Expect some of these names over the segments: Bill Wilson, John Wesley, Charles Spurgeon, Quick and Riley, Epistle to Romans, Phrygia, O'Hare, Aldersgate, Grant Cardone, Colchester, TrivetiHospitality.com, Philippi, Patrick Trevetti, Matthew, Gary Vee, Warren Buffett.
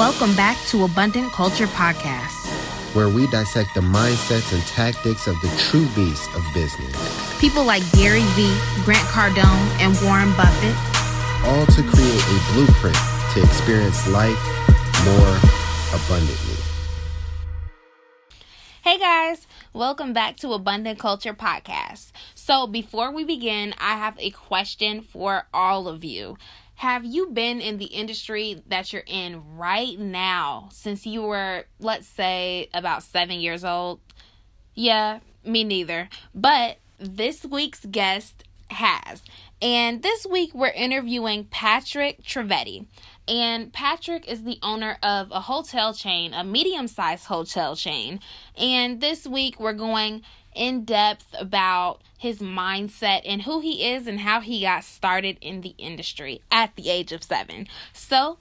Welcome back to Abundant Culture Podcast, where we dissect the mindsets and tactics of the true beasts of business. People like Gary Vee, Grant Cardone, and Warren Buffett. All to create a blueprint to experience life more abundantly. Hey guys, welcome back to Abundant Culture Podcast. So before we begin, I have a question for all of you. Have you been in the industry that you're in right now since you were, let's say, about 7 years old? Yeah, me neither. But this week's guest has. And this week we're interviewing Patrick Trevetti. And Patrick is the owner of a hotel chain, a medium-sized hotel chain. And this week we're going in depth about his mindset and who he is and how he got started in the industry at the age of 7. So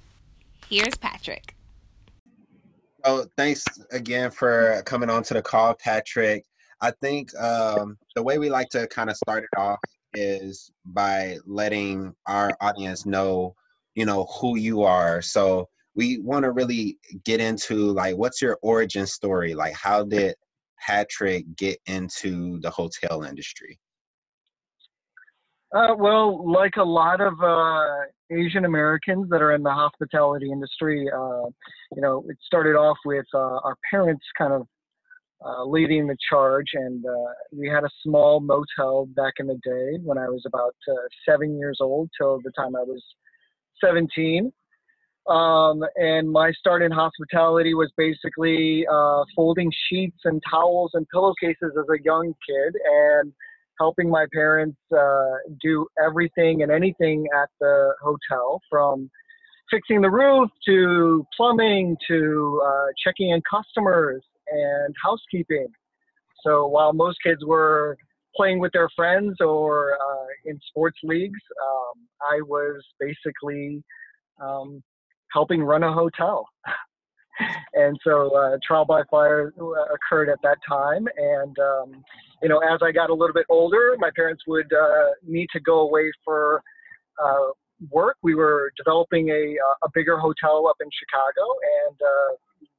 here's Patrick. Oh, thanks again for coming on to the call, Patrick. I think the way we like to kind of start it off is by letting our audience know, you know, who you are. So we want to really get into, like, what's your origin story? Like, how did Patrick get into the hotel industry? Well, like a lot of Asian Americans that are in the hospitality industry, you know, it started off with our parents kind of leading the charge. And we had a small motel back in the day when I was about 7 years old till the time I was 17. And my start in hospitality was basically folding sheets and towels and pillowcases as a young kid and helping my parents do everything and anything at the hotel, from fixing the roof to plumbing to checking in customers and housekeeping. So while most kids were playing with their friends or in sports leagues, I was basically helping run a hotel. And so trial by fire occurred at that time. And, you know, as I got a little bit older, my parents would need to go away for work. We were developing a bigger hotel up in Chicago, and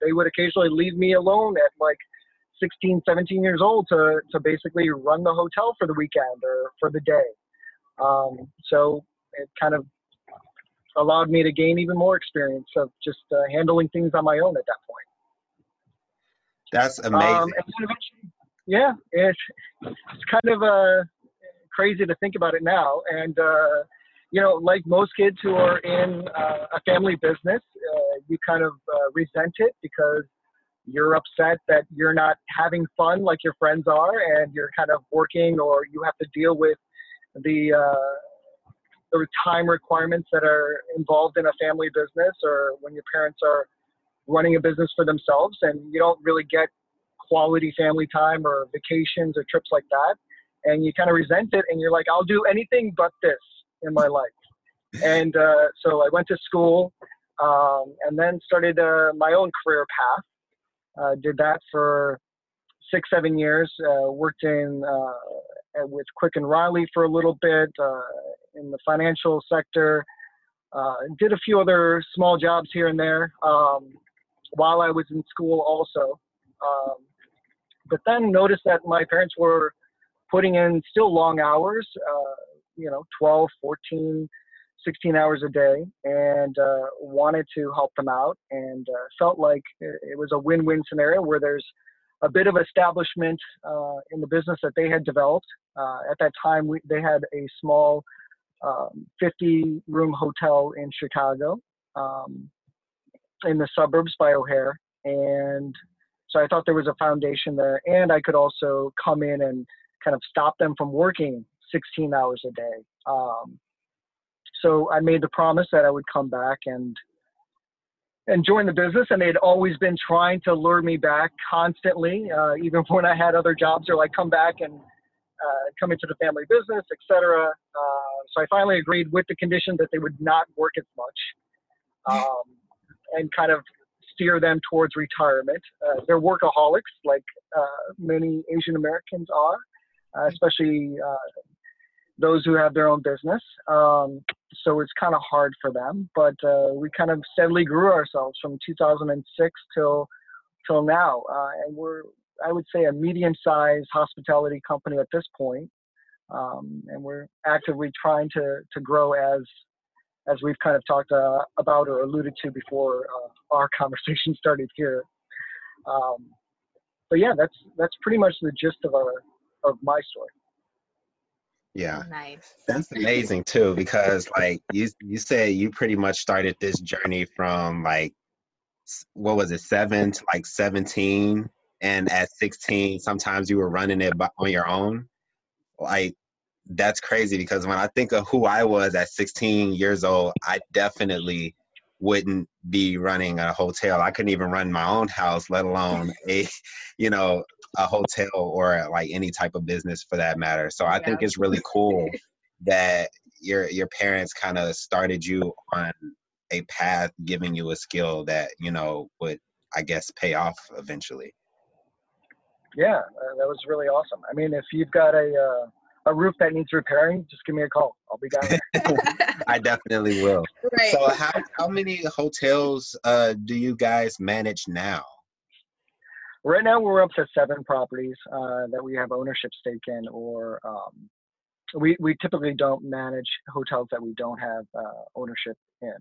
they would occasionally leave me alone at like 16, 17 years old to basically run the hotel for the weekend or for the day. So it kind of allowed me to gain even more experience of just handling things on my own at that point. That's amazing. Yeah, it's kind of crazy to think about it now. And, you know, like most kids who are in a family business, you kind of resent it because you're upset that you're not having fun like your friends are, and you're kind of working, or you have to deal with the time requirements that are involved in a family business, or when your parents are running a business for themselves and you don't really get quality family time or vacations or trips like that. And you kind of resent it and you're like, I'll do anything but this in my life. And so I went to school and then started my own career path. Did that for 6-7 years, worked in with Quick and Riley for a little bit in the financial sector, did a few other small jobs here and there while I was in school also. But then noticed that my parents were putting in still long hours, you know, 12, 14, 16 hours a day, and wanted to help them out, and felt like it was a win-win scenario where there's a bit of establishment in the business that they had developed. At that time, they had a small 50-room hotel in Chicago, in the suburbs by O'Hare. And so I thought there was a foundation there, and I could also come in and kind of stop them from working 16 hours a day. So I made the promise that I would come back and joined the business, and they had always been trying to lure me back constantly, even when I had other jobs, or like come back and come into the family business, etc. So I finally agreed with the condition that they would not work as much, and kind of steer them towards retirement. They're workaholics, like many Asian Americans are, especially those who have their own business. So it's kind of hard for them, but we kind of steadily grew ourselves from 2006 till now. And we're, I would say, a medium-sized hospitality company at this point. And we're actively trying to grow as we've kind of talked about or alluded to before our conversation started here. But yeah, that's pretty much the gist of my story. Yeah. Nice. That's amazing too, because like you said, you pretty much started this journey from like, what was it, 7 to like 17. And at 16, sometimes you were running it on your own. Like, that's crazy, because when I think of who I was at 16 years old, I definitely wouldn't be running a hotel. I couldn't even run my own house, let alone a hotel or like any type of business for that matter. So I think it's really cool that your parents kind of started you on a path, giving you a skill that, would, I guess, pay off eventually. Yeah, that was really awesome. I mean, if you've got a roof that needs repairing, just give me a call. I'll be down there. I definitely will. Right. So how many hotels do you guys manage now? Right now, we're up to 7 properties that we have ownership stake in, or we typically don't manage hotels that we don't have ownership in.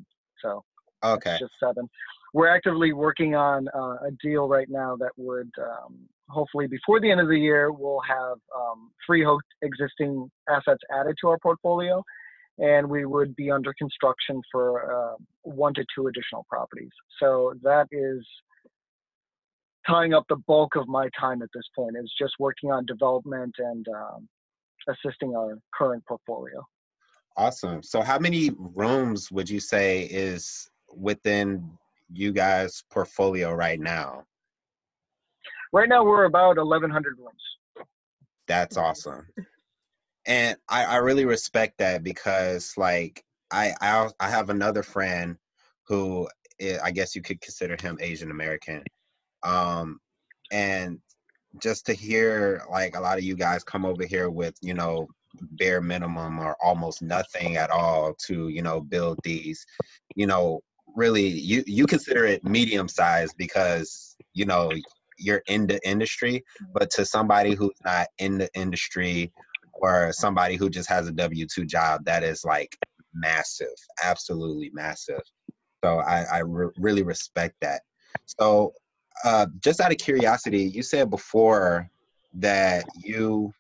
So okay, just 7. We're actively working on a deal right now that would hopefully before the end of the year, we'll have 3 existing assets added to our portfolio, and we would be under construction for 1 to 2 additional properties. So that is tying up the bulk of my time at this point, is just working on development and assisting our current portfolio. Awesome. So how many rooms would you say is within you guys' portfolio right now? Right now, we're about 1,100 rooms. That's awesome. And I really respect that, because like I have another friend who is, I guess you could consider him Asian American. And just to hear like a lot of you guys come over here with, bare minimum or almost nothing at all to, build these, really you consider it medium sized because, you're in the industry, but to somebody who's not in the industry or somebody who just has a W-2 job, that is like massive, absolutely massive. So I really respect that. So just out of curiosity, you said before that you,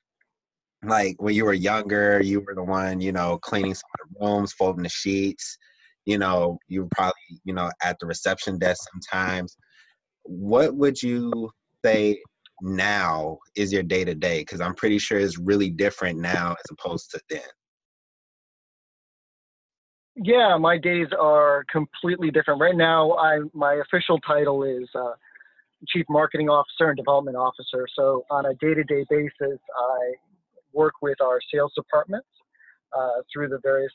like when you were younger, you were the one, cleaning some of the rooms, folding the sheets, you were probably, at the reception desk sometimes. What would you say now is your day-to-day? Because I'm pretty sure it's really different now as opposed to then. Yeah, my days are completely different. Right now, my official title is Chief Marketing Officer and Development Officer. So on a day-to-day basis, I work with our sales departments through the various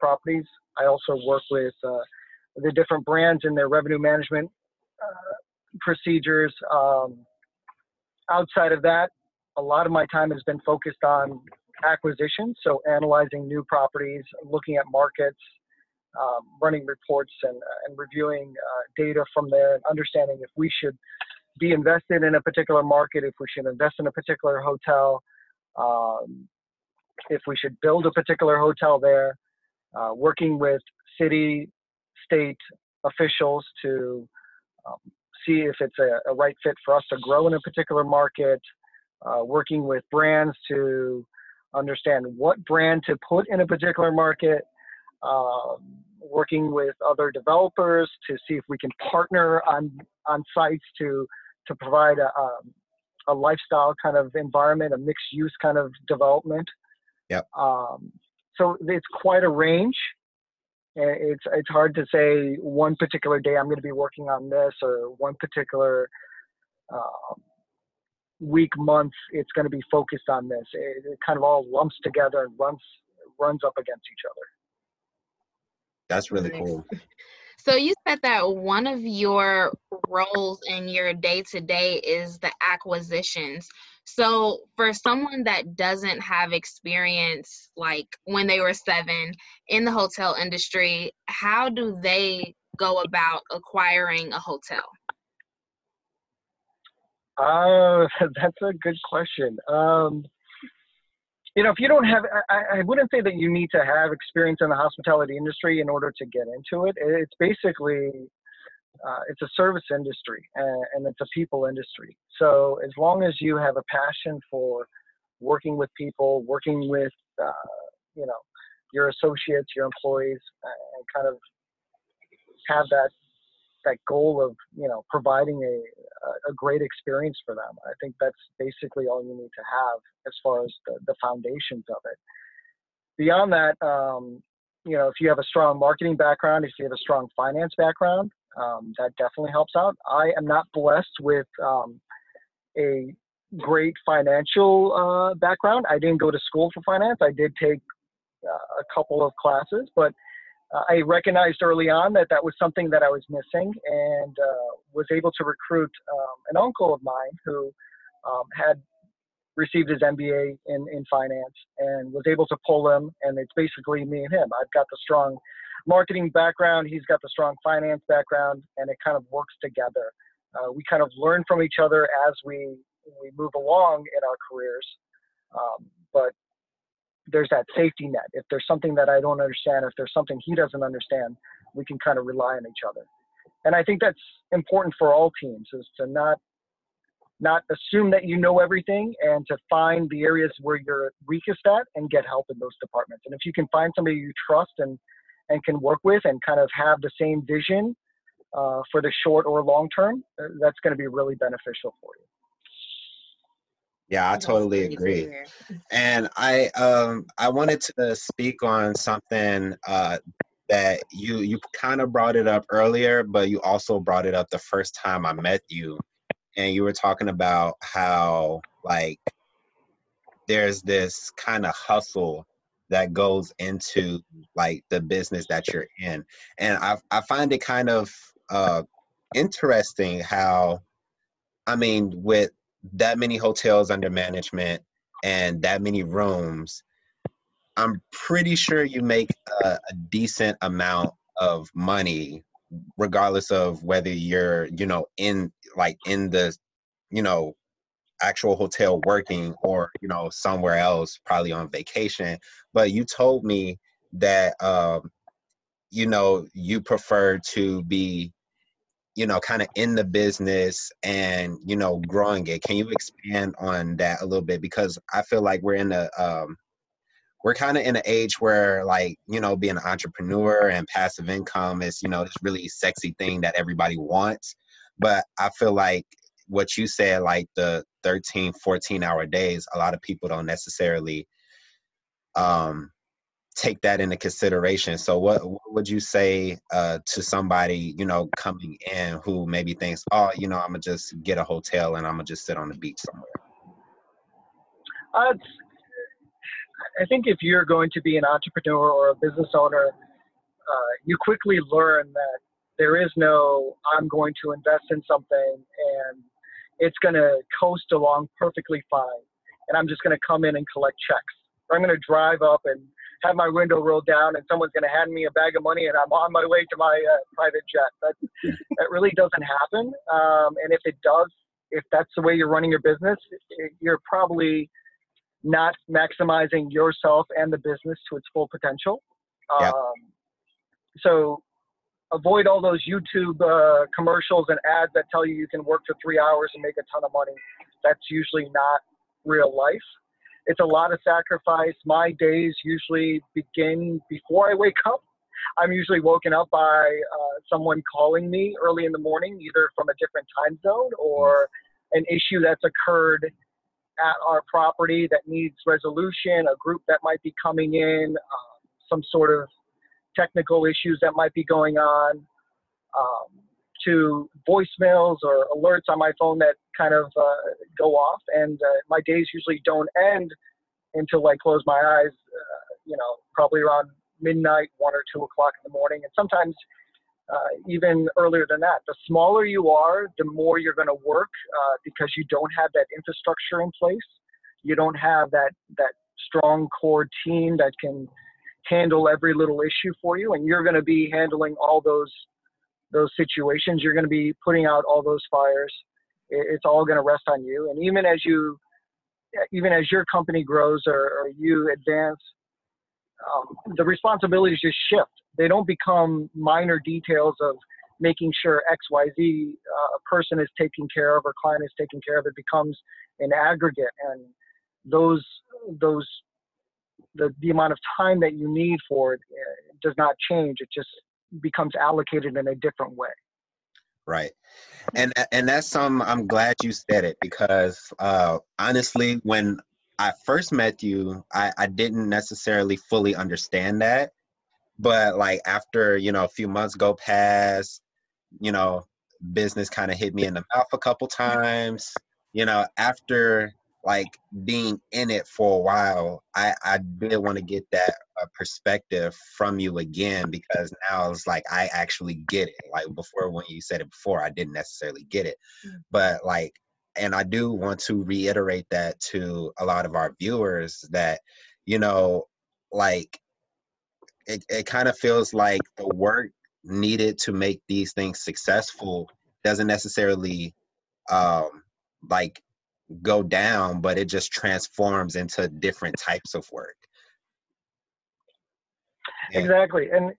properties. I also work with the different brands and their revenue management procedures. Outside of that, a lot of my time has been focused on acquisition, so analyzing new properties, looking at markets, running reports and reviewing data from there, and understanding if we should be invested in a particular market, if we should invest in a particular hotel, if we should build a particular hotel there, working with city, state officials to see if it's a right fit for us to grow in a particular market, working with brands to understand what brand to put in a particular market, working with other developers to see if we can partner on sites to provide a lifestyle kind of environment, a mixed use kind of development. Yep. So it's quite a range. It's hard to say one particular day I'm going to be working on this, or one particular week, month, it's going to be focused on this. It kind of all lumps together and runs up against each other. That's really cool. So you said that one of your roles in your day-to-day is the acquisitions. So for someone that doesn't have experience, like when they were 7 in the hotel industry, how do they go about acquiring a hotel? That's a good question. You know, if you don't have, I wouldn't say that you need to have experience in the hospitality industry in order to get into it. It's basically, it's a service industry and it's a people industry. So as long as you have a passion for working with people, working with, you know, your associates, your employees, and kind of have that goal of, you know, providing a great experience for them. I think that's basically all you need to have as far as the foundations of it. Beyond that, you know, if you have a strong marketing background, if you have a strong finance background, that definitely helps out. I am not blessed with a great financial background. I didn't go to school for finance. I did take a couple of classes, but I recognized early on that that was something that I was missing, and was able to recruit an uncle of mine who had received his MBA in finance, and was able to pull him, and it's basically me and him. I've got the strong marketing background, he's got the strong finance background, and it kind of works together. We kind of learn from each other as we move along in our careers, but there's that safety net. If there's something that I don't understand, if there's something he doesn't understand, we can kind of rely on each other. And I think that's important for all teams, is to not assume that you know everything, and to find the areas where you're weakest at and get help in those departments. And if you can find somebody you trust and can work with, and kind of have the same vision for the short or long term, that's going to be really beneficial for you. Yeah, I totally agree. And I wanted to speak on something that you kind of brought it up earlier, but you also brought it up the first time I met you. And you were talking about how, like, there's this kind of hustle that goes into, like, the business that you're in. And I find it kind of interesting how, I mean, with that many hotels under management and that many rooms, I'm pretty sure you make a decent amount of money, regardless of whether you're, you know, in the, you know, actual hotel working, or, you know, somewhere else, probably on vacation. But you told me that, you know, you prefer to be, you know, kind of in the business and, you know, growing it. Can you expand on that a little bit? Because I feel like we're in a, we're kind of in an age where, like, you know, being an entrepreneur and passive income is, you know, this really sexy thing that everybody wants. But I feel like what you said, like the 13, 14-hour days, a lot of people don't necessarily take that into consideration. So what would you say to somebody, you know, coming in who maybe thinks, oh, you know, I'm going to just get a hotel and I'm going to just sit on the beach somewhere? I think if you're going to be an entrepreneur or a business owner, you quickly learn that there is no, I'm going to invest in something and it's going to coast along perfectly fine, and I'm just going to come in and collect checks. Or I'm going to drive up and have my window rolled down and someone's going to hand me a bag of money and I'm on my way to my private jet. That really doesn't happen. And if it does, if that's the way you're running your business, you're probably not maximizing yourself and the business to its full potential. Yeah. So avoid all those YouTube commercials and ads that tell you you can work for 3 hours and make a ton of money. That's usually not real life. It's a lot of sacrifice. My days usually begin before I wake up. I'm usually woken up by someone calling me early in the morning, either from a different time zone or an issue that's occurred at our property that needs resolution, a group that might be coming in, some sort of technical issues that might be going on, to voicemails or alerts on my phone that kind of go off. And my days usually don't end until I close my eyes, you know, probably around midnight, 1 or 2 o'clock in the morning. And sometimes even earlier than that. The smaller you are, the more you're going to work because you don't have that infrastructure in place. You don't have that strong core team that can handle every little issue for you, and you're going to be handling all those situations. You're going to be putting out all those fires. It's all going to rest on you. And even as your company grows or you advance, the responsibilities just shift. They don't become minor details of making sure XYZ person is taken care of or client is taken care of. It becomes an aggregate, and the amount of time that you need for it does not change. It just becomes allocated in a different way. Right. And that's something I'm glad you said it, because honestly, when I first met you, I didn't necessarily fully understand that. But like after, a few months go past, business kind of hit me in the mouth a couple times, after like being in it for a while, I did want to get that perspective from you again, because now it's like I actually get it. Like before, when you said it before, I didn't necessarily get it. But like, and I do want to reiterate that to a lot of our viewers that, like it kind of feels like the work needed to make these things successful doesn't necessarily like go down, but it just transforms into different types of work. Yeah. Exactly. And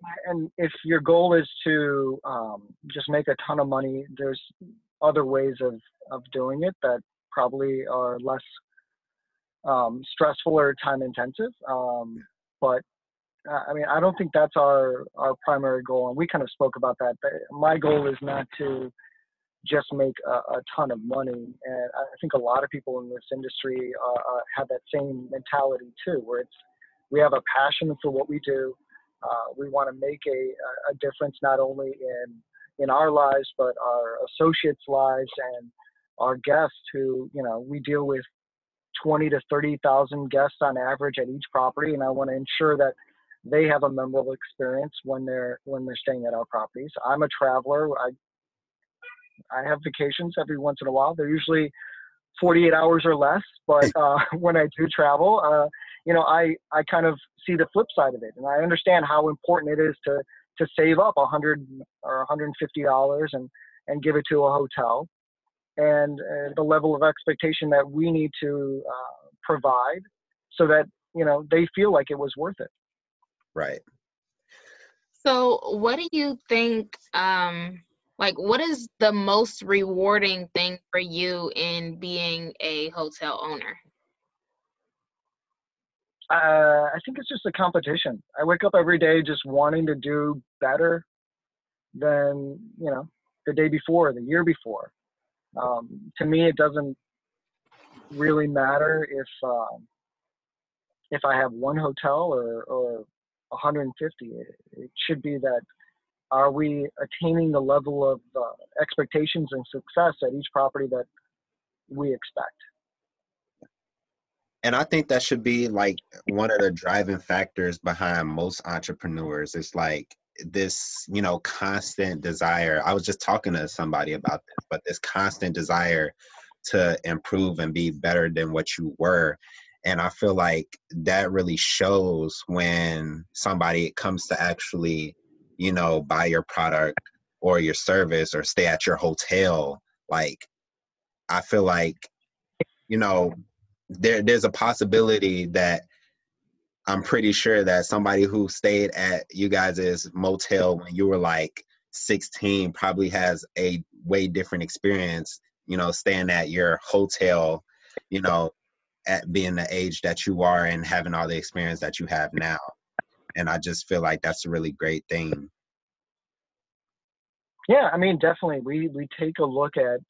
if your goal is to just make a ton of money, there's other ways of doing it that probably are less stressful or time intensive. But I mean, I don't think that's our primary goal. And we kind of spoke about that. My goal is not to just make a ton of money. And I think a lot of people in this industry have that same mentality too, where we have a passion for what we do. We want to make a difference, not only in our lives, but our associates' lives and our guests who, we deal with 20 to 30,000 guests on average at each property. And I want to ensure that they have a memorable experience when they're staying at our properties. I'm a traveler. I have vacations every once in a while. They're usually 48 hours or less, but when I do travel, I kind of see the flip side of it, and I understand how important it is to save up $100 or $150 and give it to a hotel, and the level of expectation that we need to provide so that they feel like it was worth it. Right. So, what do you think? Like, what is the most rewarding thing for you in being a hotel owner? I think it's just the competition. I wake up every day just wanting to do better than, the day before, the year before. To me, it doesn't really matter if I have one hotel or 150. It should be that, are we attaining the level of expectations and success at each property that we expect? And I think that should be like one of the driving factors behind most entrepreneurs. It's like this, constant desire. I was just talking to somebody about this, but this constant desire to improve and be better than what you were. And I feel like that really shows when somebody comes to actually buy your product or your service or stay at your hotel. Like, I feel like, there's a possibility that I'm pretty sure that somebody who stayed at you guys' motel when you were like 16 probably has a way different experience, staying at your hotel, at being the age that you are and having all the experience that you have now. And I just feel like that's a really great thing. Yeah, I mean, definitely. We take a look at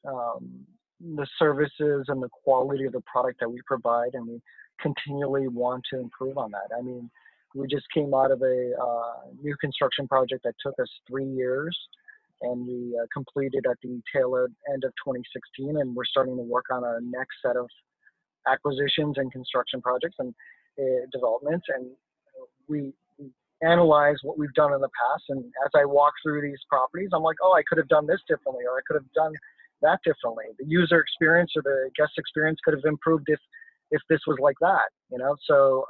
the services and the quality of the product that we provide, and we continually want to improve on that. I mean, we just came out of a new construction project that took us 3 years, and we completed at the tail end of 2016, and we're starting to work on our next set of acquisitions and construction projects and developments. And we analyze what we've done in the past. And as I walk through these properties, I'm like, oh, I could have done this differently, or I could have done that differently. The user experience or the guest experience could have improved if this was like that, you know? So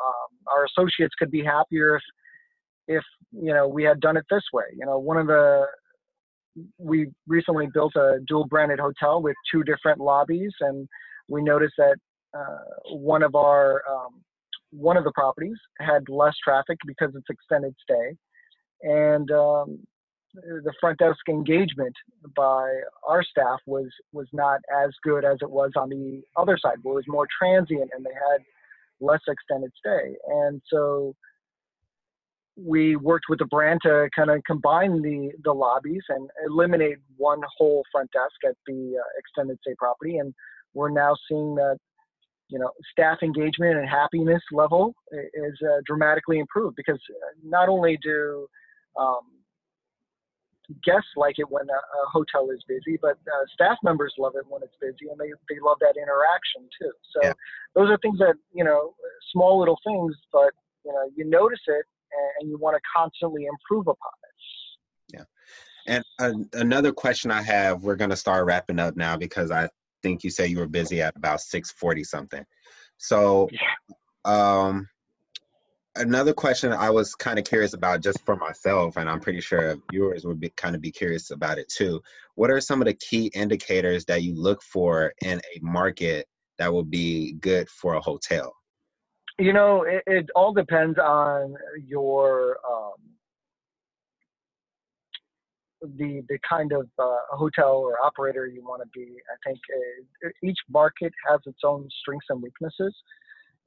our associates could be happier if, you know, we had done it this way. You know, we recently built a dual branded hotel with two different lobbies, and we noticed that one of the properties had less traffic because it's extended stay, and the front desk engagement by our staff was not as good as it was on the other side, where it was more transient and they had less extended stay. And so we worked with the brand to kind of combine the lobbies and eliminate one whole front desk at the extended stay property. And we're now seeing that, you know, staff engagement and happiness level is dramatically improved, because not only do guests like it when a hotel is busy, but staff members love it when it's busy, and they love that interaction too. So yeah, those are things that, you know, small little things, but, you know, you notice it and you want to constantly improve upon it. Yeah. And another question I have, we're going to start wrapping up now, because I think you said you were busy at about 6:40 something. So yeah. Another question I was kind of curious about, just for myself, and I'm pretty sure viewers would be curious about it too. What are some of the key indicators that you look for in a market that will be good for a hotel? You know, it all depends on your the kind of hotel or operator you want to be. I think each market has its own strengths and weaknesses.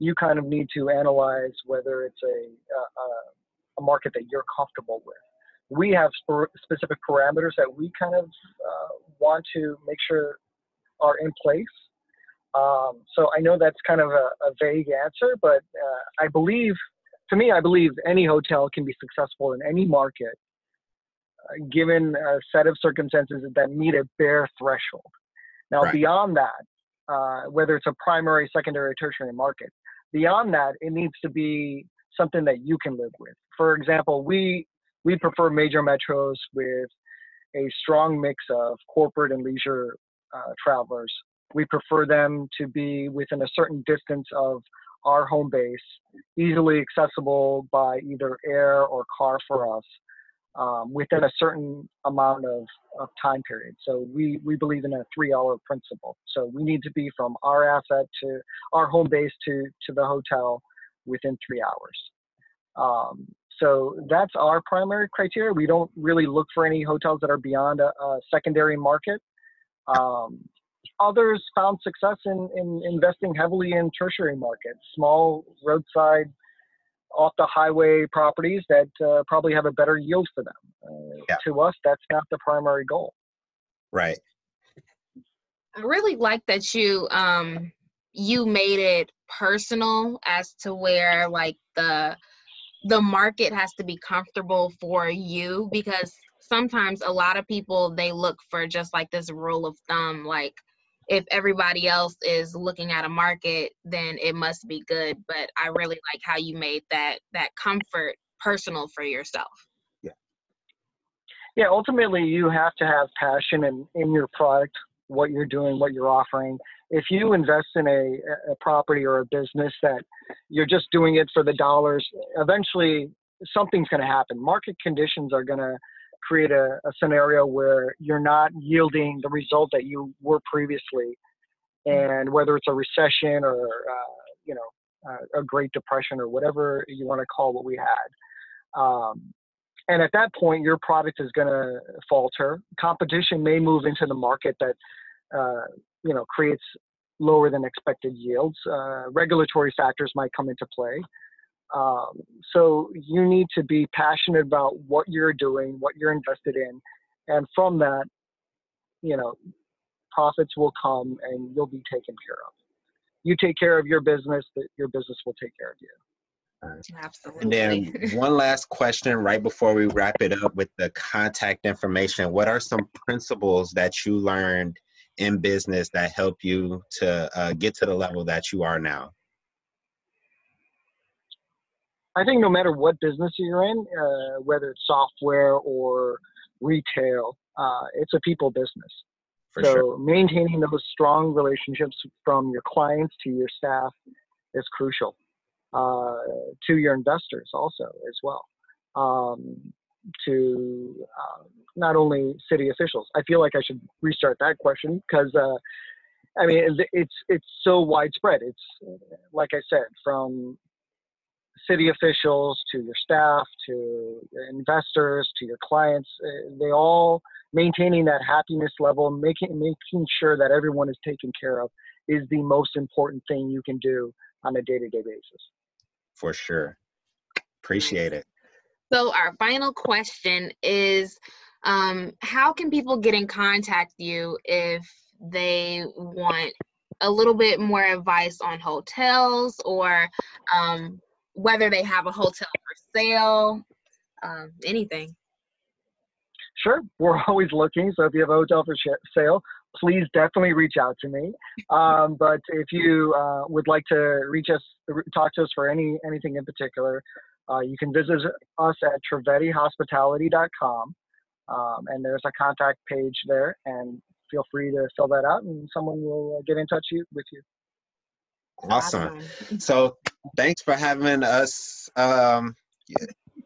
You kind of need to analyze whether it's a market that you're comfortable with. We have specific parameters that we kind of want to make sure are in place. So I know that's kind of a vague answer, but I believe any hotel can be successful in any market given a set of circumstances that meet a bare threshold. Now, right, beyond that, whether it's a primary, secondary, tertiary market, beyond that, it needs to be something that you can live with. For example, we prefer major metros with a strong mix of corporate and leisure travelers. We prefer them to be within a certain distance of our home base, easily accessible by either air or car for us, within a certain amount of time period. So we believe in a 3-hour principle. So we need to be from our asset to our home base to the hotel within 3 hours. So that's our primary criteria. We don't really look for any hotels that are beyond a secondary market. Others found success in investing heavily in tertiary markets, small roadside, off the highway properties that probably have a better yield for them. Yeah. To us, that's not the primary goal. Right. I really like that you you made it personal as to where, like, the market has to be comfortable for you, because sometimes a lot of people, they look for just like this rule of thumb, like, if everybody else is looking at a market, then it must be good. But I really like how you made that comfort personal for yourself. Yeah. Yeah. Ultimately, you have to have passion in your product, what you're doing, what you're offering. If you invest in a property or a business that you're just doing it for the dollars, eventually something's going to happen. Market conditions are going to create a scenario where you're not yielding the result that you were previously. And whether it's a recession or, a Great Depression or whatever you want to call what we had. And at that point, your product is going to falter. Competition may move into the market that, creates lower than expected yields. Regulatory factors might come into play. So you need to be passionate about what you're doing, what you're invested in, and from that, you know, profits will come and you'll be taken care of. You take care of your business, your business will take care of you. Absolutely. And then one last question right before we wrap it up with the contact information. What are some principles that you learned in business that help you to get to the level that you are now? I think no matter what business you're in, whether it's software or retail, it's a people business. For sure. Maintaining those strong relationships from your clients to your staff is crucial, to your investors also as well, to not only city officials. I feel like I should restart that question because, I mean, it's so widespread. It's, like I said, from city officials to your staff, to your investors, to your clients, they all maintaining that happiness level, making sure that everyone is taken care of is the most important thing you can do on a day-to-day basis. For sure. Appreciate it. So our final question is, how can people get in contact with you if they want a little bit more advice on hotels or whether they have a hotel for sale, anything? Sure. We're always looking. So if you have a hotel for sale, please definitely reach out to me. But if you would like to reach us, talk to us for anything in particular, you can visit us at TrivetiHospitality.com. And there's a contact page there. And feel free to fill that out and someone will get in touch with you. Awesome. So thanks for having us.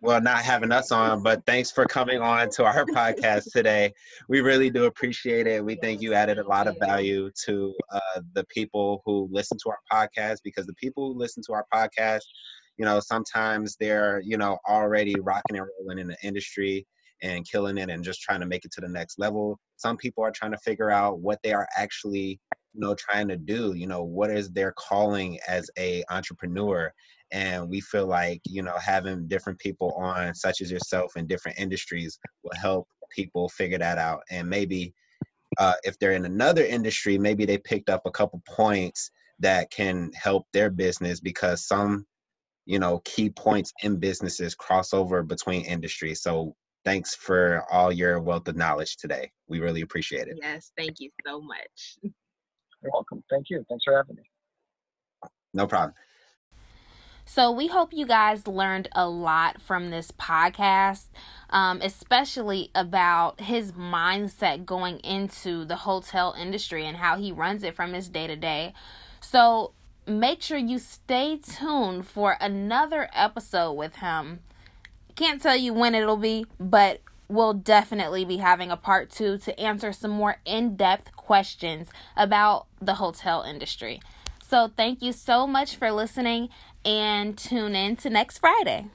Well, not having us on, but thanks for coming on to our podcast today. We really do appreciate it. We think you added a lot of value to the people who listen to our podcast, because the people who listen to our podcast, you know, sometimes they're, you know, already rocking and rolling in the industry and killing it and just trying to make it to the next level. Some people are trying to figure out what they are actually, you know, trying to do, you know, what is their calling as a entrepreneur. And we feel like, you know, having different people on, such as yourself, in different industries will help people figure that out. And maybe if they're in another industry, maybe they picked up a couple points that can help their business, because some, you know, key points in businesses cross over between industries. So thanks for all your wealth of knowledge today. We really appreciate it. Yes, thank you so much. You're welcome. Thank you. Thanks for having me. No problem. So we hope you guys learned a lot from this podcast, especially about his mindset going into the hotel industry and how he runs it from his day-to-day. So make sure you stay tuned for another episode with him. Can't tell you when it'll be, but we'll definitely be having a part 2 to answer some more in-depth questions about the hotel industry. So thank you so much for listening, and tune in to next Friday.